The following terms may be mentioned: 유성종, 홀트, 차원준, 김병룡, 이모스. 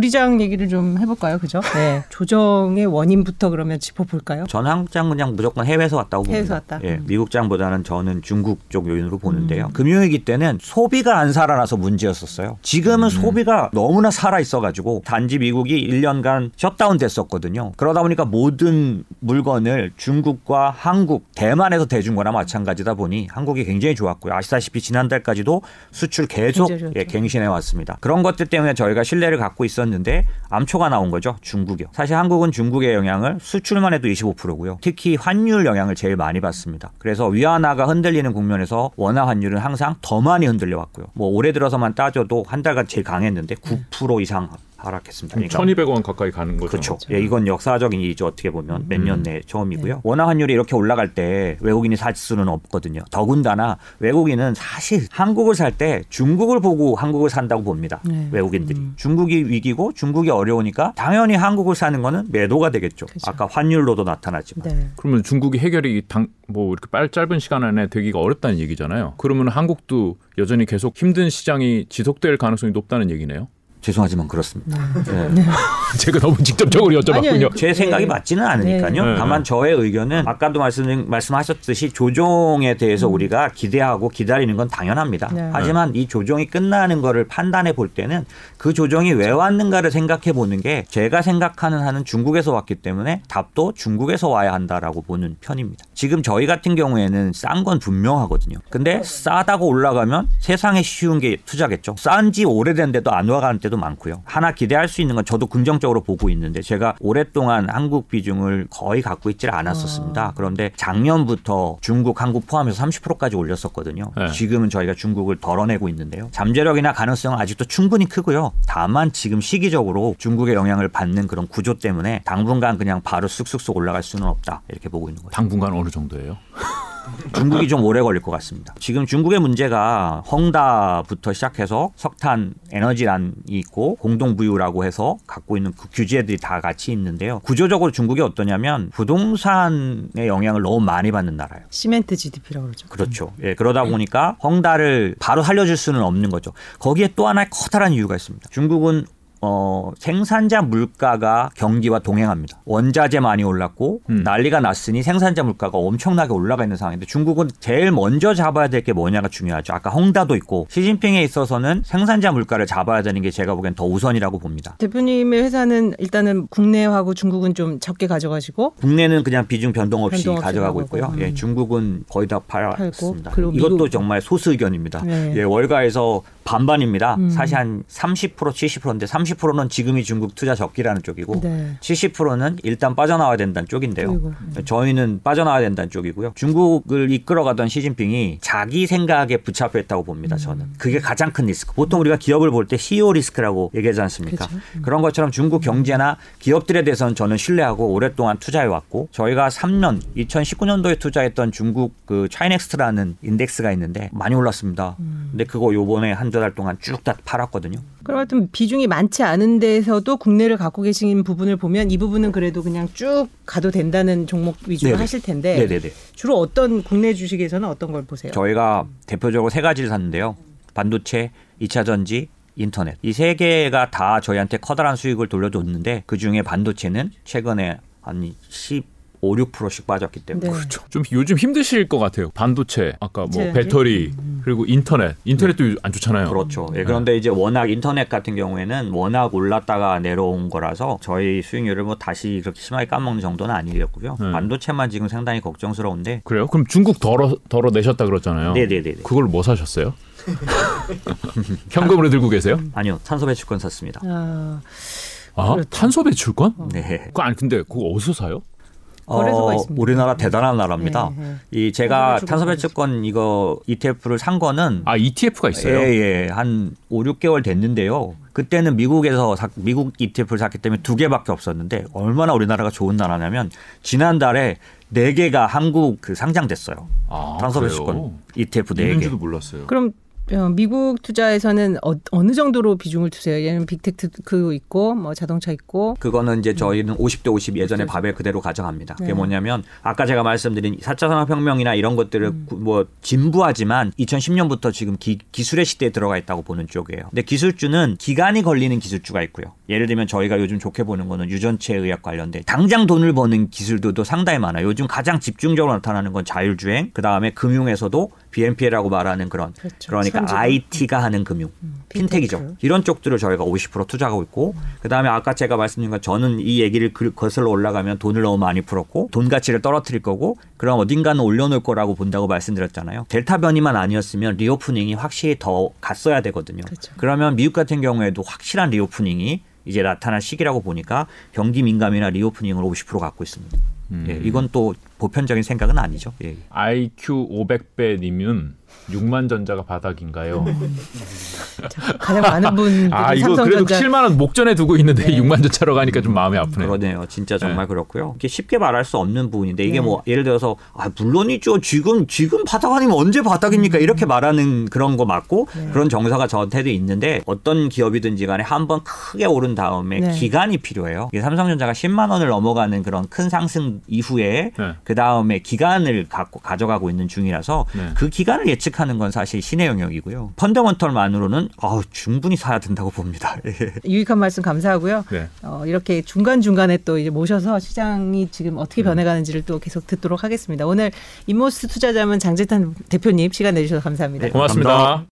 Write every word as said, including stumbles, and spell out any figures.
우리장 얘기를 좀 해볼까요? 그죠? 네. 조정의 원인부터 그러면 짚어볼까요? 저는 한국장 그냥 무조건 해외에서 왔다고 봅니다. 해외에서 왔다. 예, 음. 미국장보다는 저는 중국 쪽 요인으로 보는데요. 음. 금융위기 때는 소비가 안 살아나서 문제였었어요. 지금은 음. 소비가 너무나 살아있어가지고 단지 미국이 일 년간 셧다운 됐었거든요. 그러다 보니까 모든 물건을 중국과 한국, 대만에서 대준 거나 마찬가지다 보니 한국이 굉장히 좋았고요. 아시다시피 지난달까지도 수출 계속 예, 갱신해 왔습니다. 그런 것들 때문에 저희가 신뢰를 갖고 있었는데 암초가 나온 거죠. 중국이요. 사실 한국은 중국의 영향을 수출만 해도 이십오 퍼센트고요. 특히 환율 영향을 제일 많이 받습니다. 그래서 위안화가 흔들리는 국면에서 원화 환율은 항상 더 많이 흔들려 왔고요. 뭐 올해 들어서만 따져도 한 달간 제일 강했는데 구 퍼센트 이상 하락했습니다. 그러니까 천이백 원 가까이 가는 거죠. 그렇죠. 예, 이건 역사적인 일이죠. 어떻게 보면 몇 년 내 처음이고요. 네. 원화 환율이 이렇게 올라갈 때 외국인이 살 수는 없거든요. 더군다나 외국인은 사실 한국을 살 때 중국을 보고 한국을 산다고 봅니다. 네. 외국인들이. 음. 중국이 위기고 중국이 어려우니까 당연히 한국을 사는 거는 매도가 되겠죠. 그렇죠. 아까 환율로도 나타나지만. 네. 그러면 중국이 해결이 당, 뭐 이렇게 빨 짧은 시간 안에 되기가 어렵다는 얘기잖아요. 그러면 한국도 여전히 계속 힘든 시장이 지속될 가능성이 높다는 얘기네요. 죄송하지만 그렇습니다. 음. 네. 제가 너무 직접적으로 여쭤봤군요. 제 생각이 네. 맞지는 않으니까요. 네. 다만 저의 의견은 아까도 말씀, 말씀하셨듯이 조종에 대해서 음. 우리가 기대하고 기다리는 건 당연합니다. 네. 하지만 이 조종이 끝나는 거를 판단해 볼 때는 그 조종이 왜 왔는가를 생각해 보는 게 제가 생각하는 한은 중국에서 왔기 때문에 답도 중국에서 와야 한다라고 보는 편입니다. 지금 저희 같은 경우에는 싼 건 분명하거든요. 근데 싸다고 올라가면 세상에 쉬운 게 투자겠죠. 싼 지 오래된데도 안 와가는 때 많고요. 하나 기대할 수 있는 건 저도 긍정적으로 보고 있는데 제가 오랫동안 한국 비중을 거의 갖고 있질 않았었습니다. 아. 그런데 작년부터 중국, 한국 포함해서 삼십 퍼센트까지 올렸었거든요. 네. 지금은 저희가 중국을 덜어내고 있는데요. 잠재력이나 가능성은 아직도 충분히 크고요. 다만 지금 시기적으로 중국의 영향을 받는 그런 구조 때문에 당분간 그냥 바로 쑥쑥쑥 올라갈 수는 없다. 이렇게 보고 있는 거죠. 당분간 어느 정도예요? 중국이 좀 오래 걸릴 것 같습니다. 지금 중국의 문제가 헝다부터 시작해서 석탄 에너지란이 있고 공동부유라고 해서 갖고 있는 그 규제들이 다 같이 있는데요. 구조적으로 중국이 어떠냐면 부동산의 영향을 너무 많이 받는 나라예요. 시멘트 지디피라고 그러죠. 그렇죠. 예, 그러다 보니까 헝다를 바로 살려줄 수는 없는 거죠. 거기에 또 하나의 커다란 이유가 있습니다. 중국은 어, 생산자 물가가 경기와 동행합니다. 원자재 많이 올랐고 음. 난리가 났으니 생산자 물가가 엄청나게 올라가 있는 상황인데 중국은 제일 먼저 잡아야 될 게 뭐냐가 중요하죠. 아까 헝다도 있고 시진핑에 있어서는 생산자 물가를 잡아야 되는 게 제가 보기엔 더 우선이라고 봅니다. 대표님의 회사는 일단은 국내하고 중국은 좀 적게 가져가시고 국내는 그냥 비중 변동 없이, 변동 없이 가져가고 있고요. 음. 예, 중국은 거의 다 팔았습니다. 이것도 정말 소수 의견입니다. 네. 예, 월가에서 반반입니다. 음. 사실 한 삼십 퍼센트, 칠십 퍼센트인데 삼십 퍼센트는 지금이 중국 투자 적기라는 쪽이고 네. 칠십 퍼센트는 일단 빠져나와야 된다는 쪽인데요. 그리고, 음. 저희는 빠져나와야 된다는 쪽이고요. 중국을 이끌어가던 시진핑이 자기 생각에 붙잡혔다고 봅니다. 음. 저는. 그게 가장 큰 리스크. 보통 우리가 기업을 볼 때 씨이오 리스크라고 얘기하지 않습니까? 음. 그런 것처럼 중국 경제나 기업들에 대해서는 저는 신뢰하고 오랫동안 투자해왔고 저희가 삼 년, 이천십구 년도에 투자했던 중국 그 차이넥스트라는 인덱스가 있는데 많이 올랐습니다. 음. 근데 그거 요번에 한 달 동안 쭉 다 팔았거든요. 그럼 하여튼 비중이 많지 않은 데에서도 국내를 갖고 계신 부분을 보면 이 부분은 그래도 그냥 쭉 가도 된다는 종목 위주로 네네. 하실 텐데 네네네. 주로 어떤 국내 주식에서는 어떤 걸 보세요? 저희가 대표적으로 세 가지를 샀는데요. 반도체, 이차전지, 인터넷. 이 세 개가 다 저희한테 커다란 수익을 돌려줬는데 그중에 반도체는 최근에 한 십오, 육 퍼센트씩 빠졌기 때문에 네. 그렇죠. 좀 요즘 힘드실 것 같아요. 반도체, 아까 뭐 네. 배터리 그리고 인터넷, 인터넷도 네. 안 좋잖아요. 그렇죠. 예, 그런데 이제 워낙 인터넷 같은 경우에는 워낙 올랐다가 내려온 거라서 저희 수익률을 뭐 다시 그렇게 심하게 까먹는 정도는 아니었고요. 네. 반도체만 지금 상당히 걱정스러운데. 그래요? 그럼 중국 덜어 덜어 내셨다 그랬잖아요. 네네네. 그걸 뭐 사셨어요? 현금으로 들고 계세요? 아니요, 탄소 배출권 샀습니다. 아, 아 탄소 배출권? 어. 네. 그 아니 근데 그거 어디서 사요? 어, 우리나라 대단한 나라입니다. 네, 네. 이 제가 탄소배출권 이거 이티에프를 산 거는 아 이티에프가 있어요? 예예 예. 한 오, 육 개월 됐는데요. 그때는 미국에서 사, 미국 이티에프를 샀기 때문에 두 개밖에 없었는데 얼마나 우리나라가 좋은 나라냐면 지난달에 네 개가 한국 그 상장됐어요. 아, 탄소배출권 이티에프 네 개. 있는지도 몰랐어요. 그럼 미국 투자에서는 어, 어느 정도로 비중을 두세요? 얘는 빅테크 있고 뭐 자동차 있고. 그거는 이제 저희는 오십 대 오십 예전의 바벨 그대로 가정합니다. 그게 네. 뭐냐면 아까 제가 말씀드린 사 차 산업혁명이나 이런 것들을 음. 뭐 진부하지만 이천십 년부터 지금 기, 기술의 시대에 들어가 있다고 보는 쪽이에요. 근데 기술주는 기간이 걸리는 기술주가 있고요. 예를 들면 저희가 요즘 좋게 보는 거는 유전체 의학 관련된 당장 돈을 버는 기술들도 상당히 많아요. 요즘 가장 집중적으로 나타나는 건 자율주행, 그다음에 금융에서도 비엠피엘이라고 말하는 그런 그렇죠. 그러니까 아이티가 하는 금융, 음, 핀테크죠. 핀테크. 이런 쪽들을 저희가 오십 퍼센트 투자하고 있고 음. 그다음에 아까 제가 말씀드린 건 저는 이 얘기를 거슬러 올라가면 돈을 너무 많이 풀었고 돈 가치를 떨어뜨릴 거고 그럼 어딘가는 올려놓을 거라고 본다고 말씀드렸잖아요. 델타 변이만 아니었으면 리오프닝이 확실히 더 갔어야 되거든요. 그렇죠. 그러면 미국 같은 경우에도 확실한 리오프닝이 이제 나타날 시기라고 보니까 경기 민감이나 리오프닝을 오십 퍼센트 갖고 있습니다. 음. 예, 이건 또 보편적인 생각은 아니죠. 예. 아이큐 오백배님은 육만 전자가 바닥인가요? 가장 많은 분들이 아, 이거 그래도 칠만 원 목전에 두고 있는데 네. 육만 전자로 가니까 좀 마음이 아프네요. 그러네요. 진짜 정말 네. 그렇고요. 이게 쉽게 말할 수 없는 부분인데 이게 네. 뭐 예를 들어서 아, 물론이죠. 지금 지금 바닥 아니면 언제 바닥입니까? 음. 이렇게 말하는 그런 거 맞고 네. 그런 정서가 저한테도 있는데 어떤 기업이든지 간에 한번 크게 오른 다음에 네. 기간이 필요해요. 이게 삼성전자가 십만 원을 넘어가는 그런 큰 상승 이후에 네. 그다음에 기간을 갖고 가져가고 있는 중이라서 네. 그 기간을 예측하는 건 사실 신의 영역이고요. 펀더멘털만으로는 어, 충분히 사야 된다고 봅니다. 유익한 말씀 감사하고요. 네. 어, 이렇게 중간중간에 또 이제 모셔서 시장이 지금 어떻게 변해가는지를 또 계속 듣도록 하겠습니다. 오늘 이모스 투자자문 장재탄 대표님 시간 내주셔서 감사합니다. 네, 고맙습니다. 감사합니다.